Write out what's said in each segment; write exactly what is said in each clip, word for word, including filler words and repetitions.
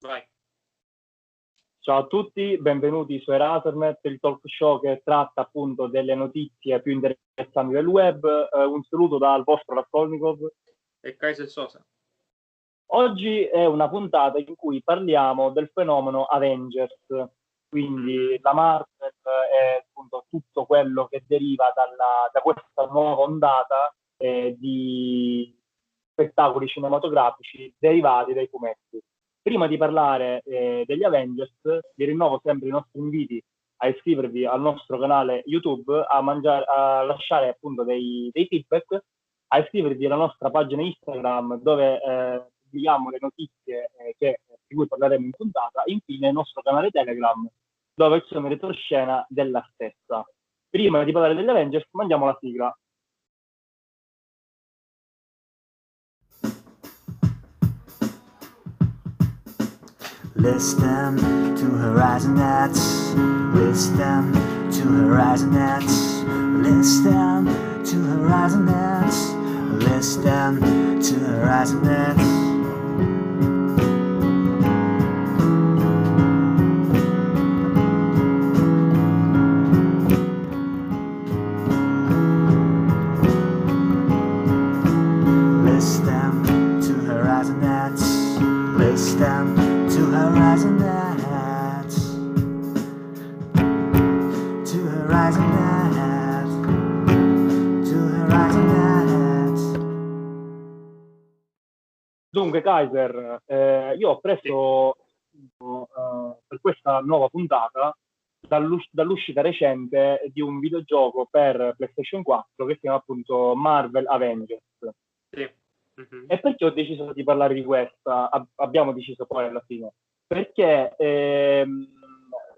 Vai. Ciao a tutti, benvenuti su EraserNet, il talk show che tratta appunto delle notizie più interessanti del web. Eh, un saluto dal vostro Rakolnikov e Kaiser Sosa. Oggi è una puntata in cui parliamo del fenomeno Avengers, quindi la Marvel è appunto tutto quello che deriva dalla, da questa nuova ondata eh, di spettacoli cinematografici derivati dai fumetti. Prima di parlare eh, degli Avengers, vi rinnovo sempre i nostri inviti a iscrivervi al nostro canale YouTube, a, mangiare, a lasciare appunto dei, dei feedback, a iscrivervi alla nostra pagina Instagram dove eh, pubblichiamo le notizie eh, che, di cui parleremo in puntata, e infine il nostro canale Telegram dove c'è una retroscena della stessa. Prima di parlare degli Avengers, mandiamo la sigla. Listen to EraserNet, listen to EraserNet, listen to EraserNet, listen to EraserNet. Listen to EraserNet, listen to EraserNet, to EraserNet, to EraserNet. Dunque Kaiser, eh, io ho preso uh, per questa nuova puntata dall'us- dall'uscita recente di un videogioco per PlayStation quattro che si chiama appunto Marvel Avengers. Sì. E perché ho deciso di parlare di questa? Ab- abbiamo deciso poi alla fine. Perché, ehm,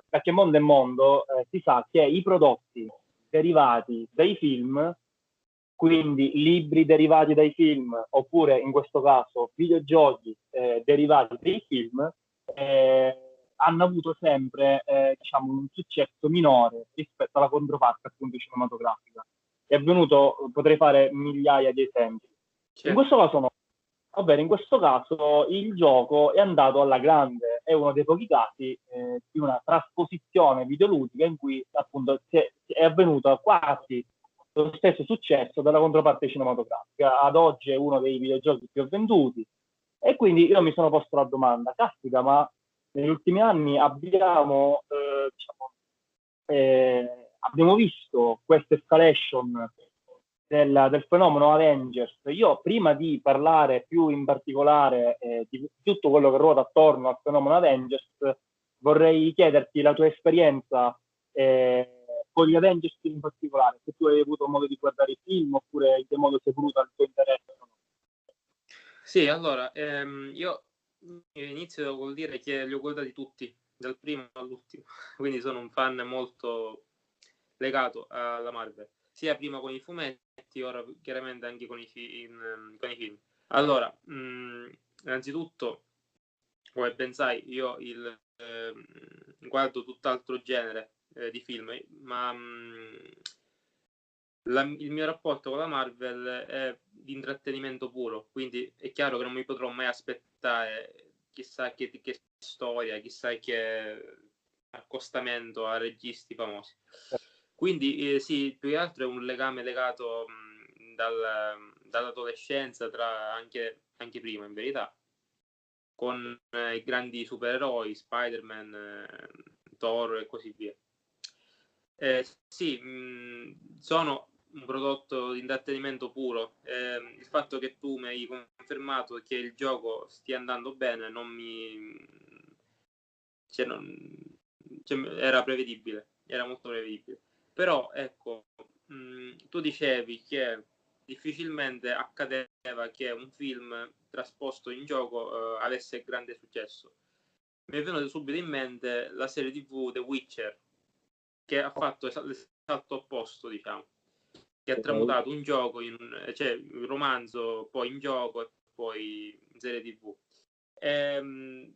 perché mondo e mondo eh, si sa che i prodotti derivati dai film, quindi libri derivati dai film, oppure in questo caso videogiochi eh, derivati dai film, eh, hanno avuto sempre eh, diciamo, un successo minore rispetto alla controparte appunto cinematografica. È avvenuto, potrei fare migliaia di esempi. Certo. In questo caso no, ovvero in questo caso il gioco è andato alla grande, è uno dei pochi casi eh, di una trasposizione videoludica in cui appunto è, è avvenuto quasi lo stesso successo della controparte cinematografica. Ad oggi è uno dei videogiochi più venduti e quindi io mi sono posto la domanda, caspita, ma negli ultimi anni abbiamo, eh, diciamo, eh, abbiamo visto questa escalation Del, del fenomeno Avengers. Io prima di parlare più in particolare eh, di tutto quello che ruota attorno al fenomeno Avengers, vorrei chiederti la tua esperienza eh, con gli Avengers in particolare, se tu hai avuto modo di guardare i film oppure in che modo si è voluto al tuo interesse. Sì, allora, ehm, io inizio col dire che li ho guardati tutti, dal primo all'ultimo, quindi sono un fan molto legato alla Marvel, sia prima con i fumetti, ora chiaramente anche con i, fi- in, con i film. Allora, mh, innanzitutto, come ben sai, io il, eh, guardo tutt'altro genere eh, di film, ma mh, la, il mio rapporto con la Marvel è di intrattenimento puro, quindi è chiaro che non mi potrò mai aspettare chissà che, che storia, chissà che accostamento a registi famosi. Quindi eh, sì, più che altro è un legame legato mh, dal, dall'adolescenza, tra anche, anche prima in verità, con eh, i grandi supereroi, Spider-Man, eh, Thor e così via. Eh, sì, mh, sono un prodotto di intrattenimento puro. Eh, il fatto che tu mi hai confermato che il gioco stia andando bene non mi... Cioè, non... Cioè, era prevedibile, era molto prevedibile. Però ecco, mh, tu dicevi che difficilmente accadeva che un film trasposto in gioco eh, avesse grande successo. Mi è venuta subito in mente la serie tivù The Witcher, che ha fatto il salto opposto, diciamo, che ha tramutato un gioco, in un, cioè un romanzo, poi in gioco e poi in serie tivù. Ehm,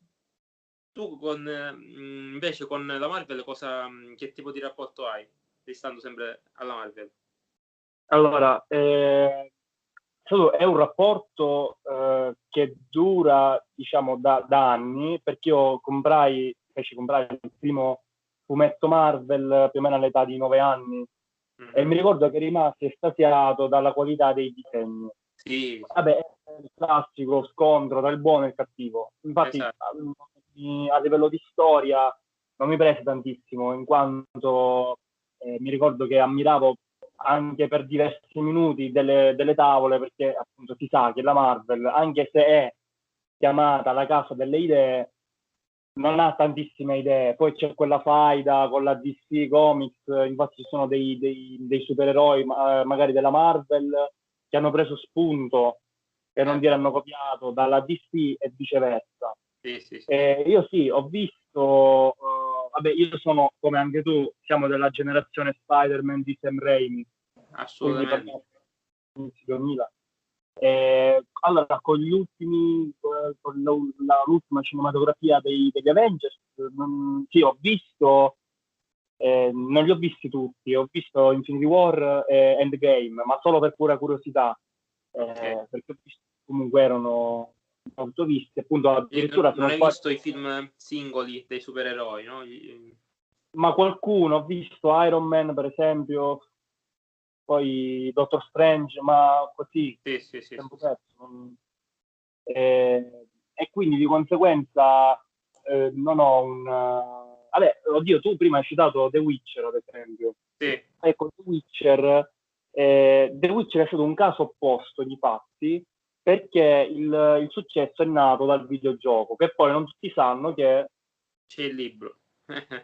tu con, invece con la Marvel cosa, che tipo di rapporto hai? Restando sempre alla Marvel. Allora, eh, è un rapporto eh, che dura, diciamo, da, da anni, perché io comprai, feci comprare il primo fumetto Marvel più o meno all'età di nove anni, mm. e mi ricordo che rimasi estasiato dalla qualità dei disegni. Sì. Vabbè, è il classico scontro tra il buono e il cattivo. Infatti, esatto. a, a livello di storia non mi prese tantissimo, in quanto eh, mi ricordo che ammiravo anche per diversi minuti delle, delle tavole, perché appunto si sa che la Marvel, anche se è chiamata la casa delle idee, non ha tantissime idee. Poi c'è quella faida con la D C Comics, infatti ci sono dei, dei, dei supereroi ma, magari della Marvel che hanno preso spunto, e non dire hanno copiato, dalla D C e viceversa. Sì, sì, sì. Eh, io sì, ho visto... Uh, Vabbè, io sono, come anche tu, siamo della generazione Spider-Man di Sam Raimi. Assolutamente. duemila. E, allora, con gli ultimi, con la, l'ultima cinematografia dei, degli Avengers, non, sì, ho visto, eh, non li ho visti tutti, ho visto Infinity War e Endgame, ma solo per pura curiosità, eh, okay. perché ho visto, comunque erano... Ho visto, appunto, addirittura non, non hai visto qualche... i film singoli dei supereroi, no? Ma qualcuno, ho visto Iron Man per esempio, poi Doctor Strange, ma così sì, sì, sì, tempo sì, sì. E, e quindi di conseguenza eh, non ho un vabbè, oddio, tu prima hai citato The Witcher ad esempio. Sì. Ecco, The Witcher eh, The Witcher è stato un caso opposto di fatti, perché il, il successo è nato dal videogioco, che poi non tutti sanno che c'è il libro.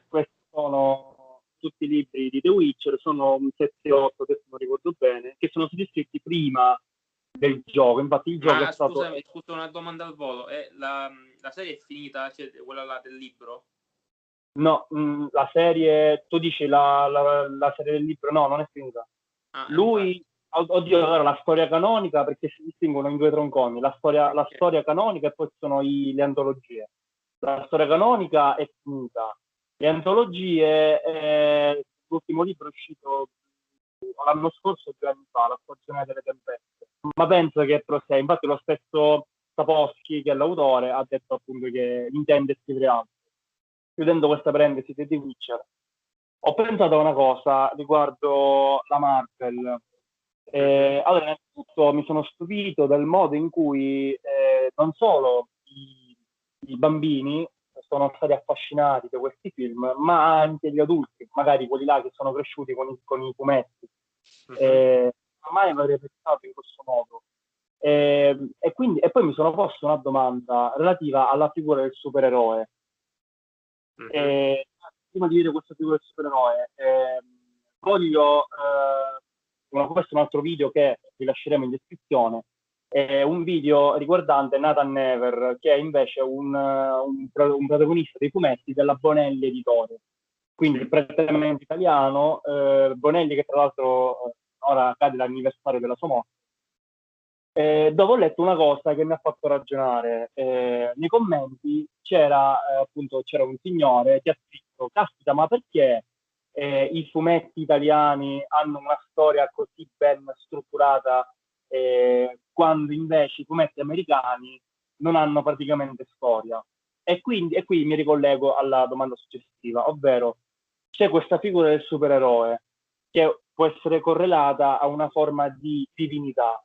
Questi sono tutti i libri di The Witcher, sono un sette otto, adesso non ricordo bene, che sono stati scritti prima del gioco. Infatti il gioco Ma, è stato... Scusami, scusa, una domanda al volo. Eh, la, la serie è finita, cioè quella là del libro? No, mh, la serie... Tu dici la, la, la serie del libro? No, non è finita. Ah, Lui... Infatti. Oddio, allora, la storia canonica, perché si distinguono in due tronconi, la storia, la storia canonica e poi sono i, le antologie. La storia canonica è finita. Le antologie, eh, l'ultimo libro è uscito l'anno scorso, due anni fa, La stagione delle tempeste. Ma penso che prosegue. Infatti lo stesso Sapolsky, che è l'autore, ha detto appunto che intende scrivere altro. Chiudendo questa parentesi di The Witcher, ho pensato a una cosa riguardo la Marvel. Eh, allora, innanzitutto mi sono stupito del modo in cui eh, non solo i, i bambini sono stati affascinati da questi film, ma anche gli adulti, magari quelli là che sono cresciuti con i, con i fumetti. Eh, mai avrei pensato in questo modo. Eh, e, quindi, e poi mi sono posto una domanda relativa alla figura del supereroe. Eh, prima di dire questa figura del supereroe, eh, voglio... Eh, questo è un altro video che vi lasceremo in descrizione, è un video riguardante Nathan Never, che è invece un, un, un protagonista dei fumetti della Bonelli Editore, quindi prettamente italiano. eh, Bonelli, che tra l'altro ora cade l'anniversario della sua morte. Eh, dopo ho letto una cosa che mi ha fatto ragionare. Eh, nei commenti c'era eh, appunto c'era un signore che ha scritto: caspita, ma perché Eh, i fumetti italiani hanno una storia così ben strutturata, eh, quando invece i fumetti americani non hanno praticamente storia? E quindi, e qui mi ricollego alla domanda successiva, ovvero c'è questa figura del supereroe che può essere correlata a una forma di divinità.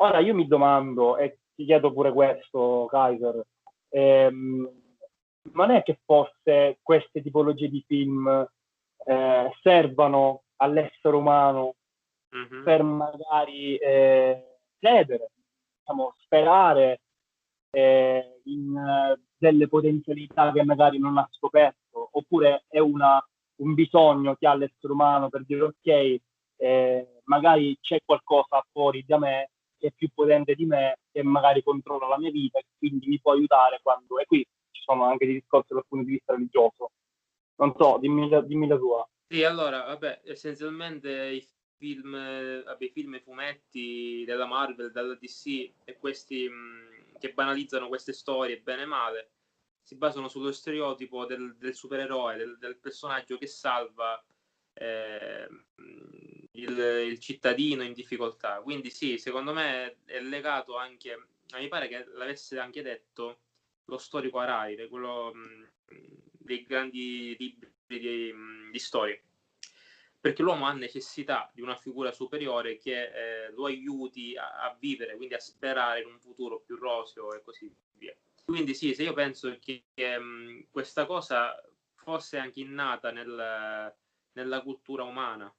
Ora io mi domando, e ti chiedo pure questo, Kaiser, ehm, non è che forse queste tipologie di film Eh, servano all'essere umano mm-hmm. per magari eh, credere, diciamo, sperare eh, in eh, delle potenzialità che magari non ha scoperto, oppure è una, un bisogno che ha l'essere umano per dire: ok, eh, magari c'è qualcosa fuori da me che è più potente di me, che magari controlla la mia vita e quindi mi può aiutare quando... E qui ci sono anche dei discorsi dal punto di vista religioso. Non so, dimmi la, dimmi la tua. Sì, allora, vabbè, essenzialmente i film, vabbè, i film e i fumetti della Marvel, della D C, e questi mh, che banalizzano queste storie, bene e male, si basano sullo stereotipo del, del supereroe, del, del personaggio che salva, eh, il, il cittadino in difficoltà. Quindi sì, secondo me è legato anche, mi pare che l'avesse anche detto lo storico Araire, quello mh, dei grandi libri di, mh, di storie, perché l'uomo ha necessità di una figura superiore che eh, lo aiuti a, a vivere, quindi a sperare in un futuro più roseo e così via. Quindi sì, se io penso che, che mh, questa cosa fosse anche innata nel, nella cultura umana,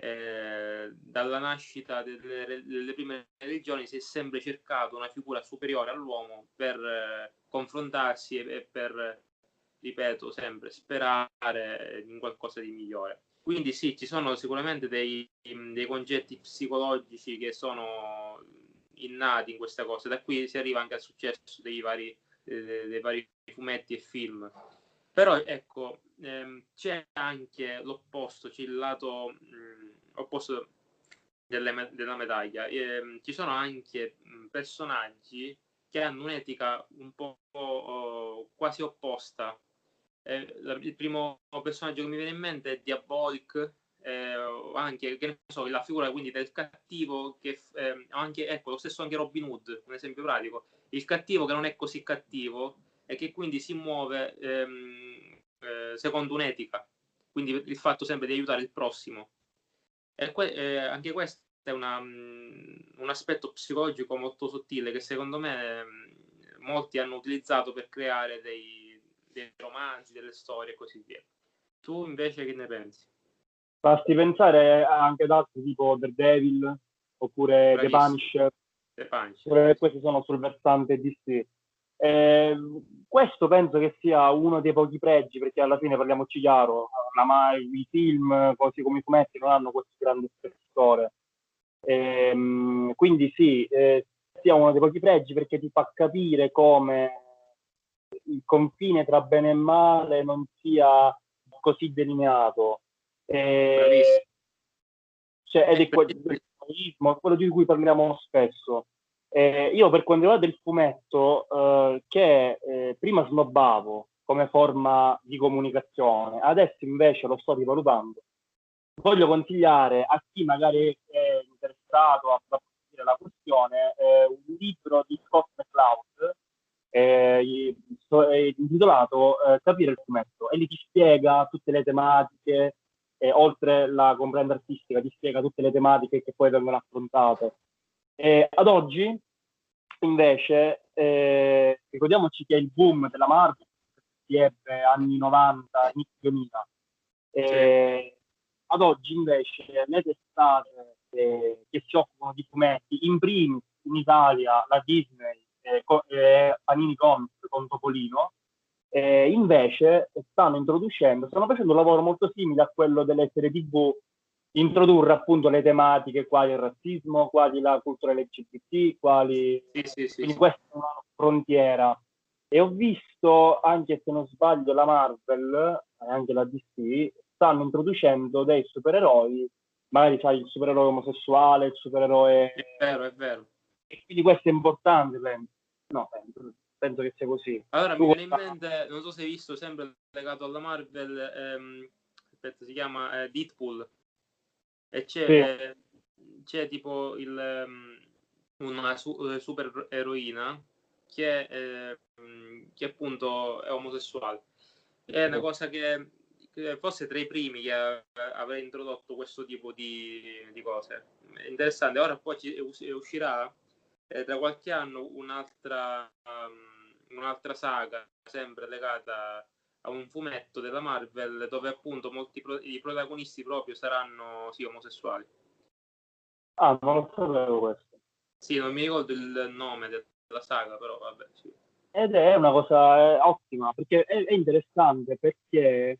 eh, dalla nascita delle, delle prime religioni si è sempre cercato una figura superiore all'uomo per eh, confrontarsi e, e per, ripeto sempre, sperare in qualcosa di migliore. Quindi sì, ci sono sicuramente dei, dei concetti psicologici che sono innati in questa cosa. Da qui si arriva anche al successo dei vari, eh, dei vari fumetti e film. Però ecco, ehm, c'è anche l'opposto, c'è il lato mh, opposto delle, della medaglia. E, ci sono anche mh, personaggi che hanno un'etica un po' oh, quasi opposta. Eh, la, il primo personaggio che mi viene in mente è Diabolik, eh, anche che ne so, la figura quindi del cattivo che eh, anche, ecco, lo stesso anche Robin Hood, un esempio pratico, il cattivo che non è così cattivo e che quindi si muove ehm, eh, secondo un'etica, quindi il fatto sempre di aiutare il prossimo. E que- eh, anche questo è una, mh, un aspetto psicologico molto sottile che secondo me mh, molti hanno utilizzato per creare dei dei romanzi, delle storie e così via. Tu invece che ne pensi? Basti pensare anche ad altri tipo The Devil oppure Bravissimo. The Punch. The Punch. Oppure questi sono sul versante D C. Eh, questo penso che sia uno dei pochi pregi, perché alla fine parliamoci chiaro, la, i film così come i fumetti non hanno questo grande spessore. Eh, quindi sì, eh, sia uno dei pochi pregi perché ti fa capire come il confine tra bene e male non sia così delineato, e... cioè, ed è quello di cui parliamo spesso. E io, per quanto riguarda il fumetto, eh, che eh, prima snobbavo come forma di comunicazione, adesso invece lo sto rivalutando. Voglio consigliare a chi magari è interessato a approfondire la questione eh, un libro di Scott McCloud Eh, intitolato eh, Capire il fumetto, e lì ti spiega tutte le tematiche, eh, oltre la componente artistica ti spiega tutte le tematiche che poi vengono affrontate. Eh, ad oggi invece eh, ricordiamoci che il boom della Marvel si ebbe anni novanta, inizio duemila. Eh, sì. Ad oggi invece le testate eh, che si occupano di fumetti, in primis in Italia la Disney, Panini Comics con Topolino, eh, invece stanno introducendo, stanno facendo un lavoro molto simile a quello delle serie tivù, introdurre appunto le tematiche quali il razzismo, quali la cultura L G B T, quali sì, sì, sì, quindi sì. Questa è una frontiera. E ho visto, anche se non sbaglio, la Marvel e anche la D C stanno introducendo dei supereroi, magari sai, il supereroe omosessuale, il supereroe... È vero, è vero. E quindi questo è importante, penso. No, penso, penso che sia così. Allora tu mi viene in mente, non so se hai visto, sempre legato alla Marvel, ehm, aspetta, si chiama eh, Deadpool, e c'è, sì. eh, c'è tipo il, um, una su- super eroina che, eh, che appunto è omosessuale. È una cosa che, che forse tra i primi che avrei introdotto questo tipo di, di cose. È interessante. Ora poi ci, uscirà Eh, tra qualche anno un'altra um, un'altra saga sempre legata a un fumetto della Marvel, dove appunto molti pro- i protagonisti proprio saranno sì omosessuali. Ah, non lo sapevo questo. Sì, non mi ricordo il nome della saga, però vabbè, sì. Ed è una cosa eh, ottima, perché è, è interessante perché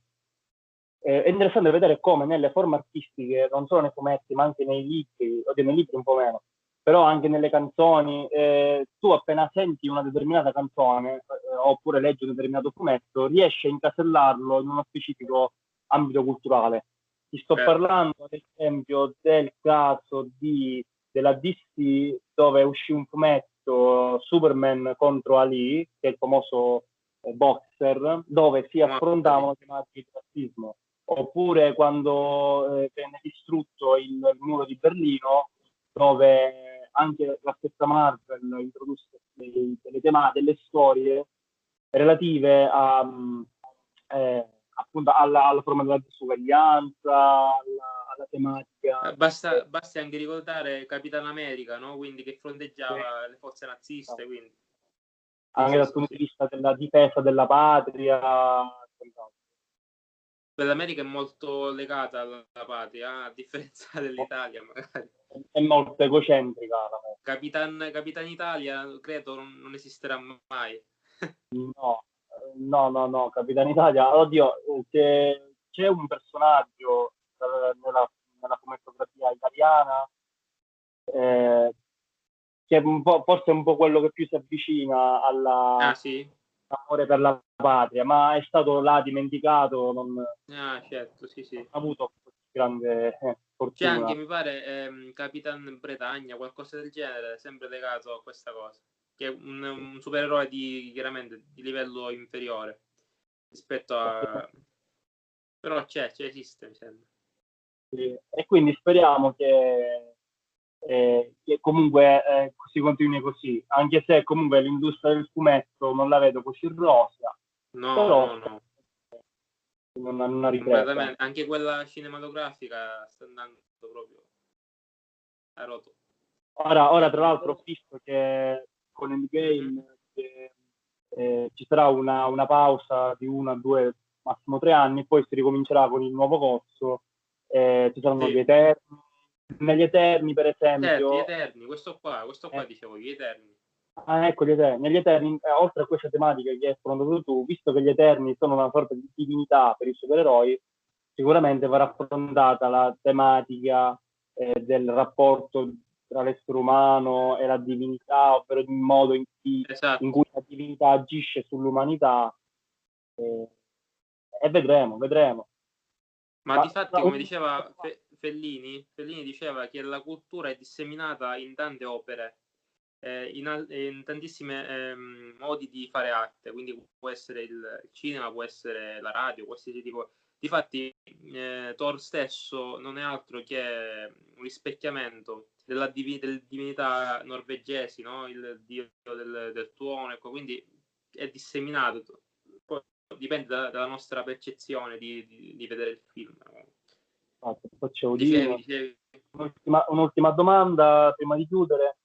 eh, è interessante vedere come nelle forme artistiche, non solo nei fumetti, ma anche nei libri, o nei libri un po' meno, però anche nelle canzoni, eh, tu appena senti una determinata canzone eh, oppure leggi un determinato fumetto, riesci a incasellarlo in uno specifico ambito culturale. Ti sto eh. parlando, ad esempio, del caso di, della D C, dove uscì un fumetto Superman contro Ali, che è il famoso eh, boxer, dove si affrontavano tematiche di razzismo. oppure quando eh, venne distrutto il, il muro di Berlino, dove anche la stessa Marvel introdusse dei, delle tematiche, delle storie relative a, um, eh, appunto alla, alla forma della disuguaglianza, alla, alla tematica. Basta, basta anche ricordare Capitano America, no? Quindi che fronteggiava sì. le forze naziste, sì. quindi. Anche dal punto di vista della difesa della patria. L'America è molto legata alla patria, a differenza dell'Italia magari. È molto egocentrica. Capitan, Capitan Italia credo non, non esisterà mai. No, no, no, no, Capitan Italia. Oddio, c'è, c'è un personaggio nella, nella fumettografia italiana eh, che è un po', forse è un po' quello che più si avvicina alla... Ah, sì? Amore per la patria, ma è stato là dimenticato, non ah, certo, sì, sì. ha avuto grande eh, fortuna. C'è anche, mi pare, ehm, Capitan Britannia, qualcosa del genere, sempre legato a questa cosa, che è un, un supereroe di, chiaramente, di livello inferiore rispetto a... però c'è, c'è esiste, mi sembra. Sì. E quindi speriamo che... Eh, che comunque eh, si continui così, anche se comunque l'industria del fumetto non la vedo così rosea. No, però no, no. Non, non riprende. Anche quella cinematografica sta andando proprio a rotto. Ora, ora tra l'altro ho visto che con Endgame mm-hmm. che, eh, ci sarà una, una pausa di una, due, massimo tre anni, poi si ricomincerà con il nuovo corso, eh, ci saranno sì. gli Eterni. Negli Eterni, per esempio, gli Eterni, questo qua, questo qua eh. dicevo, gli Eterni. Ah, ecco, gli Eterni. Negli Eterni, eh, oltre a questa tematica che hai affrontato tu, visto che gli Eterni sono una sorta di divinità per i supereroi, sicuramente verrà affrontata la tematica eh, del rapporto tra l'essere umano e la divinità, ovvero il modo in cui, esatto. in cui la divinità agisce sull'umanità. Eh, e vedremo, vedremo. Ma, ma difatti, ma... come diceva... Fe... Fellini, Fellini diceva che la cultura è disseminata in tante opere, eh, in, in tantissimi eh, modi di fare arte, quindi può essere il cinema, può essere la radio, qualsiasi tipo. Difatti eh, Thor stesso non è altro che un rispecchiamento della div- del divinità norvegesi, no? Il dio del, del tuono, ecco, quindi è disseminato. Poi dipende da, dalla nostra percezione di, di, di vedere il film. Dicevi, dicevi. Un'ultima, un'ultima domanda prima di chiudere.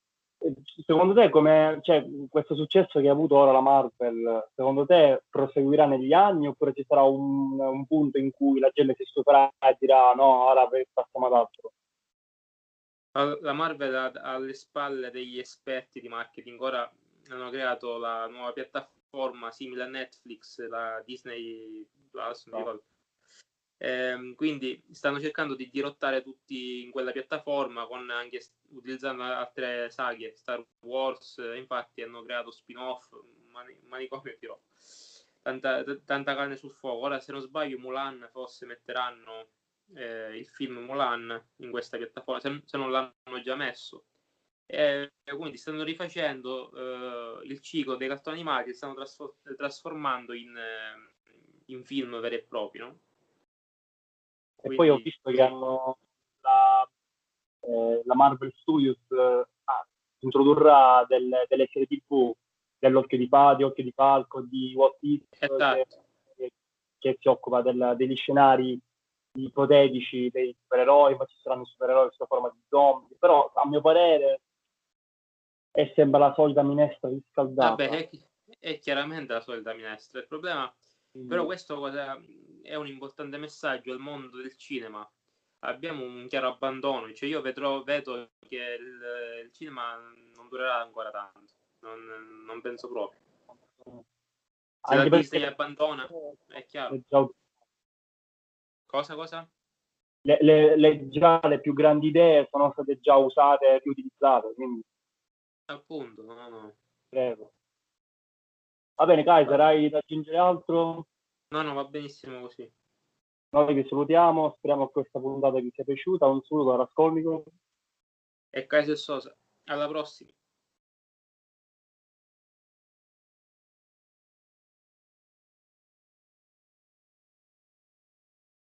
Secondo te come, cioè, questo successo che ha avuto ora la Marvel, secondo te proseguirà negli anni oppure ci sarà un, un punto in cui la gente si stuperà e dirà no, ora passiamo ad altro? La Marvel ha alle spalle degli esperti di marketing, ora hanno creato la nuova piattaforma simile a Netflix, la Disney Plus, no. mi Eh, quindi stanno cercando di dirottare tutti in quella piattaforma, con anche utilizzando altre saghe, Star Wars, infatti hanno creato spin-off, mani, manicomio tirò tanta, t- tanta carne sul fuoco. Ora, se non sbaglio, Mulan, forse metteranno eh, il film Mulan in questa piattaforma, se, se non l'hanno già messo, e quindi stanno rifacendo eh, il ciclo dei cartoni animati, li stanno trasfor- trasformando in, in film veri e propri, no? E poi ho visto che hanno la, eh, la Marvel Studios eh, ah, introdurrà delle, delle serie tivù, dell'Occhio di, pa, di Occhio di Falco, di What If, che, che, che si occupa del, degli scenari ipotetici dei supereroi, ma ci saranno supereroi sotto forma di zombie, però a mio parere è sembra la solita minestra riscaldata. Vabbè, è, è chiaramente la solita minestra, il problema... Però questo cosa, è un importante messaggio al mondo del cinema. Abbiamo un chiaro abbandono, cioè io vedrò, vedo che il, il cinema non durerà ancora tanto, non, non penso proprio. Se anche la Disney abbandona, è chiaro. Già... Cosa, cosa? Le, le, le, già le più grandi idee sono state già usate e riutilizzate, quindi... Appunto, no, no. Prego. Va bene, Kaiser, hai da aggiungere altro? No, no, va benissimo così. Noi vi salutiamo, speriamo che questa puntata vi sia piaciuta. Un saluto da Rakolnikov e Kaiser Sosa. Alla prossima.